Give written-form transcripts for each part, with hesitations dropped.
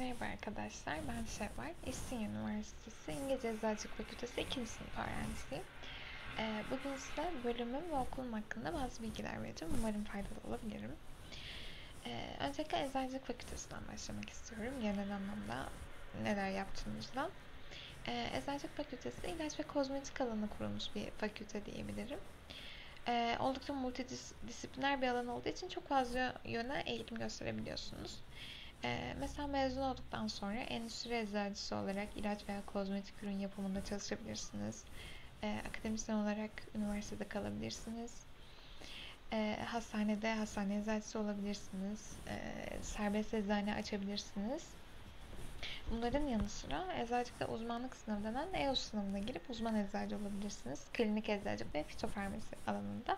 Merhaba arkadaşlar, ben Şevval. İstinye Üniversitesi İngilizce Eczacılık Fakültesi 2. sınıf öğrencisiyim. Bugün size bölümüm ve okulum hakkında bazı bilgiler vereceğim. Umarım faydalı olabilirim. Öncelikle Eczacılık Fakültesinden başlamak istiyorum. Genel anlamda neler yaptığımızdan. Eczacılık Fakültesi ilaç ve kozmetik alanı kurulmuş bir fakülte diyebilirim. Oldukça multidisipliner bir alan olduğu için çok fazla yöne eğitim gösterebiliyorsunuz. Mesela mezun olduktan sonra endüstri eczacısı olarak ilaç veya kozmetik ürün yapımında çalışabilirsiniz. Akademisyen olarak üniversitede kalabilirsiniz. Hastane eczacısı olabilirsiniz. Serbest eczane açabilirsiniz. Bunların yanı sıra eczacılıkta uzmanlık sınavı denen EOS sınavına girip uzman eczacı olabilirsiniz. Klinik eczacılık ve fitofarmasi alanında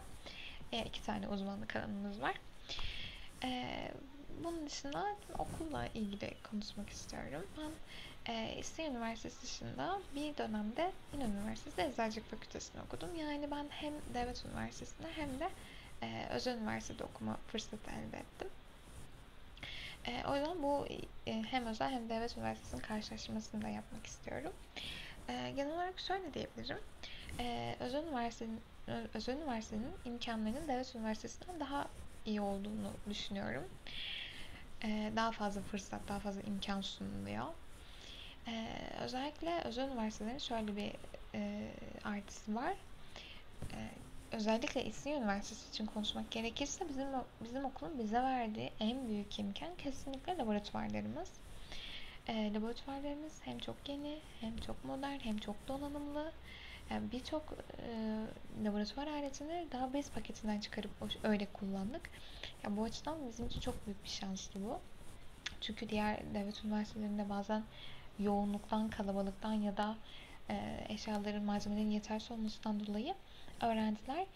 2 tane uzmanlık alanımız var. Bunun dışında okulla ilgili konuşmak istiyorum. Ben İstinye Üniversitesi dışında bir dönemde İnönü Üniversitesi Eczacılık Fakültesini okudum. Yani ben hem Davidson Üniversitesi'nde hem de özel üniversitede okuma fırsatı elde ettim. O yüzden bu hem özel hem de Davidson Üniversitesi'nin karşılaştırmasını da yapmak istiyorum. Genel olarak şöyle diyebilirim. Özel üniversitenin imkanlarının Davidson Üniversitesi'nden daha iyi olduğunu düşünüyorum. Daha fazla fırsat, daha fazla imkan sunuluyor. Özellikle özel üniversitelerin şöyle bir artısı var. Özellikle İstinye Üniversitesi için konuşmak gerekirse bizim okulun bize verdiği en büyük imkan kesinlikle laboratuvarlarımız. Laboratuvarlarımız hem çok yeni, hem çok modern, hem çok donanımlı. Yani birçok laboratuvar aletini daha bez paketinden çıkarıp öyle kullandık. Yani bu açıdan bizim için çok büyük bir şanstı bu. Çünkü diğer devlet üniversitelerinde bazen yoğunluktan, kalabalıktan ya da eşyaların, malzemelerin yetersiz olmasından dolayı öğrenciler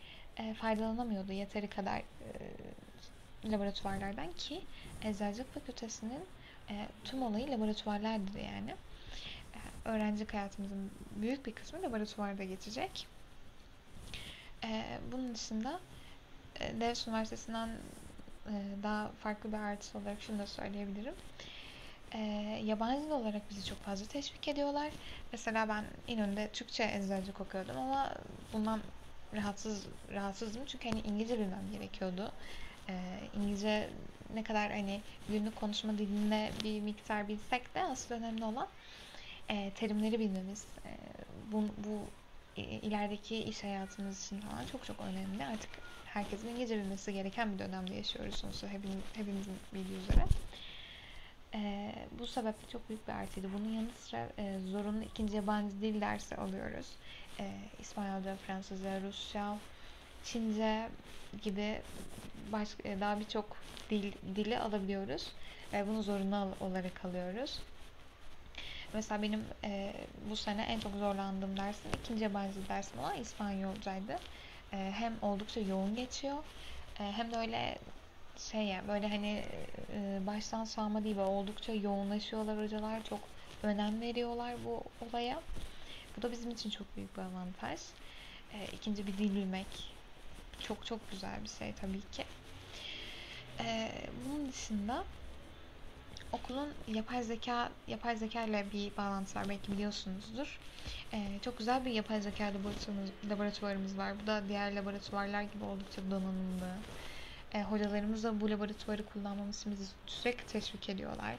faydalanamıyordu yeteri kadar laboratuvarlardan ki Eczacılık Fakültesi'nin tüm olayı laboratuvarlardı yani. Öğrencilik hayatımızın büyük bir kısmı laboratuvarda geçecek. Bunun dışında Davidson Üniversitesi'nden daha farklı bir artısı olarak şunu da söyleyebilirim. Yabancı dil olarak bizi çok fazla teşvik ediyorlar. Mesela ben İnönü'de Türkçe eczacılık okuyordum ama bundan rahatsızdım çünkü hani İngilizce bilmem gerekiyordu. İngilizce ne kadar hani günlük konuşma dilinde bir miktar bilsek de asıl önemli olan terimleri bilmemiz, bu ilerideki iş hayatımız için falan çok çok önemli. Artık herkesin İngilizce bilmesi gereken bir dönemde yaşıyoruz sonuçta hepimizin bildiği üzere. Bu sebeple çok büyük bir artıydı. Bunun yanı sıra zorunlu ikinci yabancı dil dersi alıyoruz. İspanyolca, Fransızca, Rusça, Çince gibi daha birçok dili alabiliyoruz. Bunu zorunlu olarak alıyoruz. Mesela benim bu sene en çok zorlandığım dersim ikinci yabancı dersim olan İspanyolcaydı. Hem oldukça yoğun geçiyor hem de öyle böyle hani baştan sağma değil, oldukça yoğunlaşıyorlar hocalar, çok önem veriyorlar bu olaya. Bu da bizim için çok büyük bir avantaj. İkinci bir dil bilmek çok çok güzel bir şey tabii ki. Bunun dışında okulun yapay zeka ile bir bağlantısı var, belki biliyorsunuzdur. Çok güzel bir yapay zeka laboratuvarımız var. Bu da diğer laboratuvarlar gibi oldukça donanımlı. Hocalarımız da bu laboratuvarı kullanmamızı sürekli teşvik ediyorlar.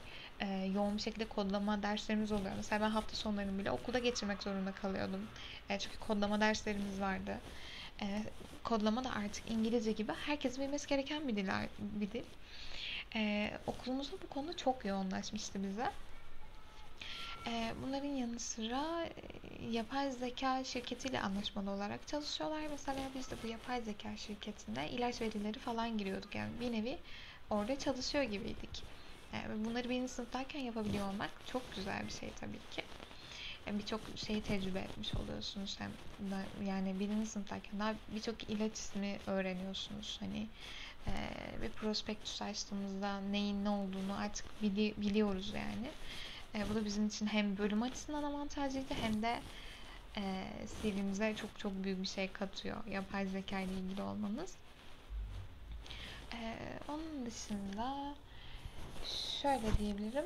Yoğun bir şekilde kodlama derslerimiz oluyor. Mesela ben hafta sonlarını bile okulda geçirmek zorunda kalıyordum. Çünkü kodlama derslerimiz vardı. Kodlama da artık İngilizce gibi herkesin bilmesi gereken bir dil. Okulumuz bu konuda çok yoğunlaşmıştı bize. Bunların yanı sıra yapay zeka şirketiyle anlaşmalı olarak çalışıyorlar. Mesela biz de bu yapay zeka şirketinde ilaç verileri falan giriyorduk. Yani bir nevi orada çalışıyor gibiydik. Bunları birinci sınıftayken yapabiliyor olmak çok güzel bir şey tabii ki. Birçok şeyi tecrübe etmiş oluyorsunuz. Yani birinci sınıftayken daha birçok ilaç ismi öğreniyorsunuz. Hani bir prospektüs açtığımızda neyin ne olduğunu artık biliyoruz yani. Bu da bizim için hem bölüm açısından avantajlıydı hem de CV'mize çok çok büyük bir şey katıyor yapay zeka ile ilgili olmamız. Onun dışında şöyle diyebilirim.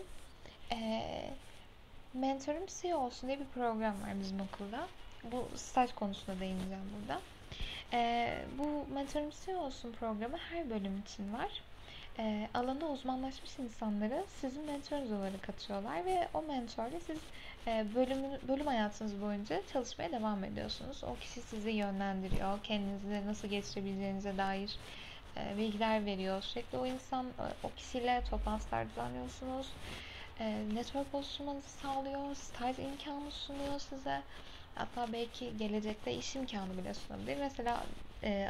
Mentorum CEO olsun diye bir program var bizim okulda. Bu staj konusuna değineceğim burada. Bu Mentorum CEO olsun programı her bölüm için var. Alanda uzmanlaşmış insanları sizin mentorunuz olarak atıyorlar ve o mentorla siz bölüm hayatınız boyunca çalışmaya devam ediyorsunuz. O kişi sizi yönlendiriyor, kendinizi nasıl geçirebileceğinize dair bilgiler veriyor. Sürekli o insan, o kişiyle toplantılar düzenliyorsunuz. Network oluşturmanızı sağlıyor, staj imkanı sunuyor size. Hatta belki gelecekte iş imkanı bile sunabilir. Mesela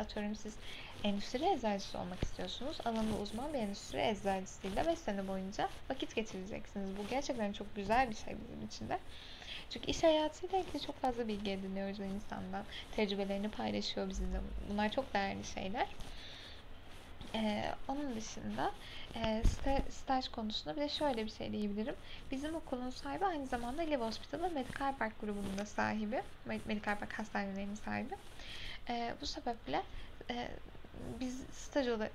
atıyorum siz endüstri eczacısı olmak istiyorsunuz. Alanda uzman bir endüstri eczacısıyla 5 sene boyunca vakit geçireceksiniz. Bu gerçekten çok güzel bir şey bizim için de. Çünkü iş hayatıyla ilgili çok fazla bilgi ediniyoruz insandan. Tecrübelerini paylaşıyor bizimle. Bunlar çok değerli şeyler. Onun dışında staj konusunda bir de şöyle bir şey diyebilirim. Bizim okulun sahibi aynı zamanda Lev Hospital ve Medical Park grubunun da sahibi. Medical Park hastanelerinin sahibi. Bu sebeple biz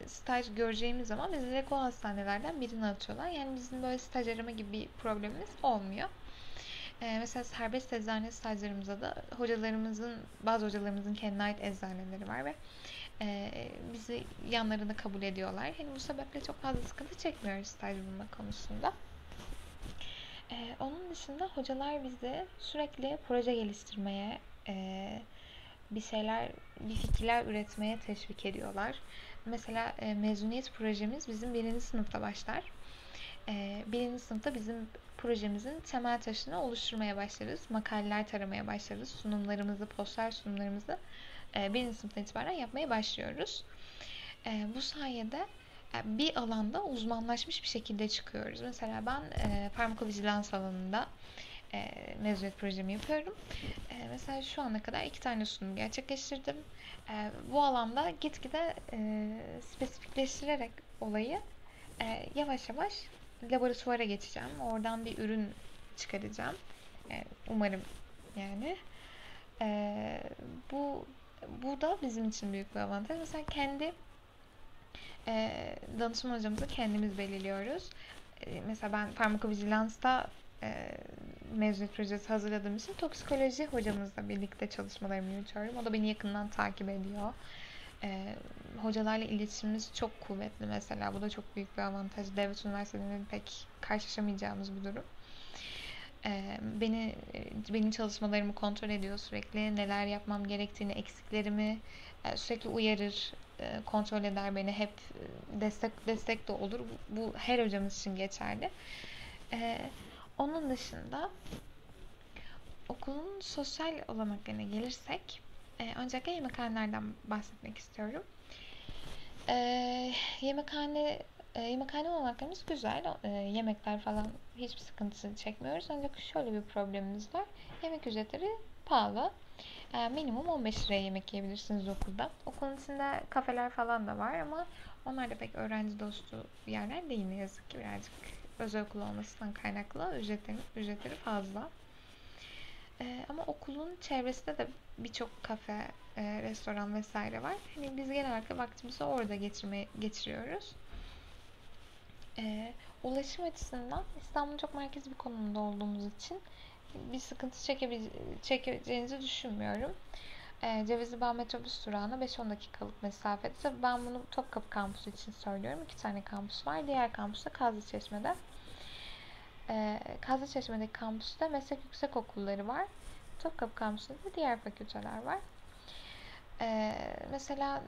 staj göreceğimiz zaman bizi direkt o hastanelerden birine atıyorlar. Yani bizim böyle staj arama gibi bir problemimiz olmuyor. Mesela serbest eczane stajlarımızda da bazı hocalarımızın kendine ait eczaneleri var ve bizi yanlarına kabul ediyorlar. Hani bu sebeple çok fazla sıkıntı çekmiyoruz staj bulma konusunda. Onun dışında hocalar bizi sürekli proje geliştirmeye, bir fikirler üretmeye teşvik ediyorlar. Mesela mezuniyet projemiz bizim 1. sınıfta başlar. 1. sınıfta bizim projemizin temel taşını oluşturmaya başlarız. Makaleler taramaya başlarız. Sunumlarımızı, poster sunumlarımızı 1. sınıftan itibaren yapmaya başlıyoruz. Bu sayede bir alanda uzmanlaşmış bir şekilde çıkıyoruz. Mesela ben farmakovijilans alanında mezuniyet projemi yapıyorum. Mesela şu ana kadar 2 tane sunum gerçekleştirdim. Bu alanda gitgide spesifikleştirerek olayı yavaş yavaş laboratuvara geçeceğim. Oradan bir ürün çıkaracağım. Umarım yani. Bu da bizim için büyük bir avantaj. Mesela kendi danışman hocamızı kendimiz belirliyoruz. Mesela ben farmakovijilansta mezuniyet projesi hazırladığım için toksikoloji hocamızla birlikte çalışmalarımı yürütüyorum. O da beni yakından takip ediyor. Hocalarla iletişimimiz çok kuvvetli mesela. Bu da çok büyük bir avantaj. Davidson Üniversitesi'nin pek karşılaşamayacağımız bir durum. Benim çalışmalarımı kontrol ediyor sürekli. Neler yapmam gerektiğini, eksiklerimi sürekli uyarır, kontrol eder beni. Hep destek de olur. Bu her hocamız için geçerli. Onun dışında okulun sosyal olamaklarına gelirsek öncelikle yemekhanelerden bahsetmek istiyorum. Yemekhane olanaklarımız güzel. Yemekler falan hiçbir sıkıntısını çekmiyoruz. Ancak şöyle bir problemimiz var. Yemek ücretleri pahalı. Minimum 15 liraya yemek yiyebilirsiniz okulda. Okulun içinde kafeler falan da var ama onlar da pek öğrenci dostu yerler değil ne yazık ki. Birazcık özel okul olmasından kaynaklı ücretleri fazla. Ama okulun çevresinde de birçok kafe, restoran vesaire var. Hani biz genellikle vaktimizi orada geçiriyoruz. Ulaşım açısından İstanbul'un çok merkezi bir konumda olduğumuz için bir sıkıntı çekeceğinizi düşünmüyorum. Cevizli Bağ metrobüs durağına 5-10 dakikalık mesafede. Ben bunu Topkapı kampüsü için söylüyorum. 2 tane kampüs var. Diğer kampüs de Kazlıçeşme'de. Kazlıçeşme'deki kampüste meslek yüksek okulları var. Topkapı kampüsünde de diğer fakülteler var. Mesela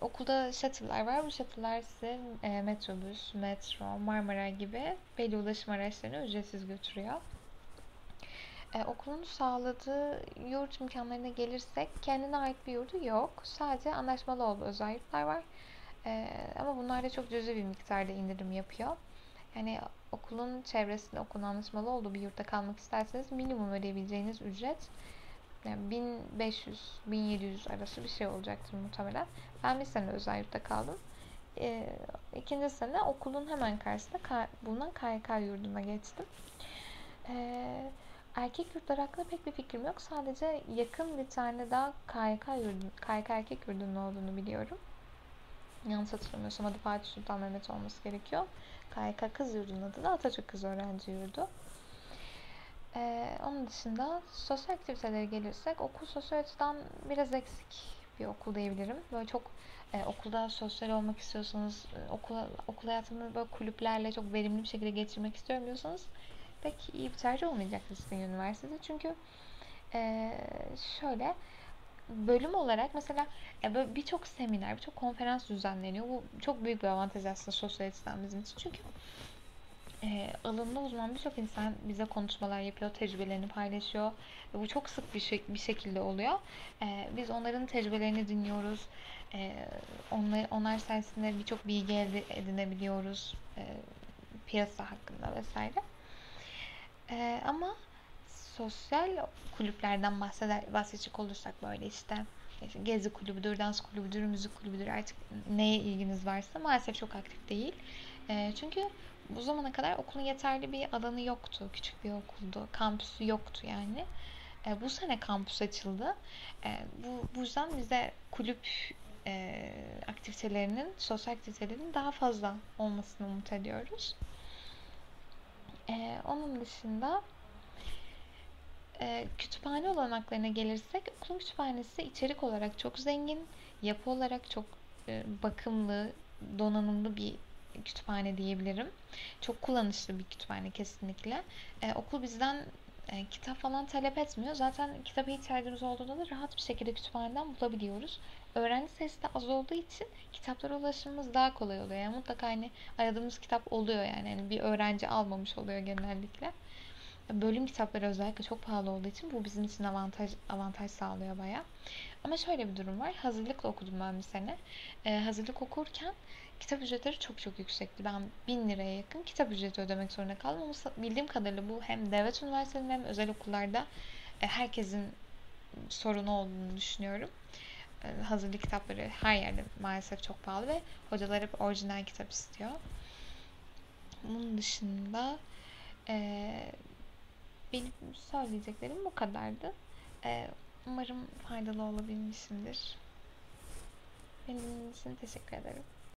okulda shuttle'lar var. Bu shuttle'lar size metrobüs, metro, Marmaray gibi belli ulaşım araçlarını ücretsiz götürüyor. Okulun sağladığı yurt imkanlarına gelirsek kendine ait bir yurdu yok. Sadece anlaşmalı olduğu özel yurtlar var. Ama bunlar da çok cüzi bir miktarda indirim yapıyor. Yani okulun çevresinde okulun anlaşmalı olduğu bir yurtta kalmak isterseniz minimum ödeyebileceğiniz ücret yani 1500-1700 arası bir şey olacaktır muhtemelen. Ben bir sene özel yurtta kaldım. 2. sene okulun hemen karşısında bulunan KYK yurduna geçtim. Erkek yurtlar hakkında pek bir fikrim yok. Sadece yakın bir tane daha KYK erkek yurdunun olduğunu biliyorum. Yanlış hatırlamıyorsam adı Fatih Sultan Mehmet olması gerekiyor. KYK Kız Yurdu'nun adı da Atacık Kız Öğrenci Yurdu. Onun dışında sosyal aktivitelere gelirsek okul sosyal açıdan biraz eksik bir okul diyebilirim. Böyle çok okulda sosyal olmak istiyorsanız, okul hayatını böyle kulüplerle çok verimli bir şekilde geçirmek istiyorum diyorsanız pek iyi bir tercih olmayacak İstinye Üniversitesi. Çünkü şöyle bölüm olarak mesela birçok seminer, birçok konferans düzenleniyor. Bu çok büyük bir avantaj aslında sosyal açıdan bizim için. Çünkü alanında uzman birçok insan bize konuşmalar yapıyor, tecrübelerini paylaşıyor. Bu çok sık bir şekilde oluyor. Biz onların tecrübelerini dinliyoruz. Onlar sayesinde birçok bilgi elde edinebiliyoruz piyasa hakkında vesaire. Ama sosyal kulüplerden bahsedecek olursak böyle işte gezi kulübüdür, dans kulübüdür, müzik kulübüdür, artık neye ilginiz varsa maalesef çok aktif değil. Çünkü bu zamana kadar okulun yeterli bir alanı yoktu. Küçük bir okuldu. Kampüsü yoktu yani. Bu sene kampüs açıldı. Bu yüzden bize kulüp aktivitelerinin, sosyal aktivitelerinin daha fazla olmasını umut ediyoruz. Onun dışında kütüphane olanaklarına gelirsek okulun kütüphanesi içerik olarak çok zengin, yapı olarak çok bakımlı, donanımlı bir kütüphane diyebilirim. Çok kullanışlı bir kütüphane kesinlikle. Okul bizden kitap falan talep etmiyor. Zaten kitaba ihtiyacımız olduğunda da rahat bir şekilde kütüphaneden bulabiliyoruz. Öğrenci sayısı da az olduğu için kitaplara ulaşımımız daha kolay oluyor. Yani mutlaka aradığımız kitap oluyor yani bir öğrenci almamış oluyor genellikle. Bölüm kitapları özellikle çok pahalı olduğu için bu bizim için avantaj sağlıyor bayağı. Ama şöyle bir durum var. Hazırlıkla okudum ben bir sene. Hazırlık okurken kitap ücretleri çok çok yüksekti. Ben 1000 liraya yakın kitap ücreti ödemek zorunda kaldım. Ama bildiğim kadarıyla bu hem devlet üniversitelerinde hem özel okullarda herkesin sorunu olduğunu düşünüyorum. Hazırlık kitapları her yerde maalesef çok pahalı ve hocalar hep orijinal kitap istiyor. Bunun dışında benim söyleyeceklerim bu kadardı. Umarım faydalı olabilmişimdir. Benim için teşekkür ederim.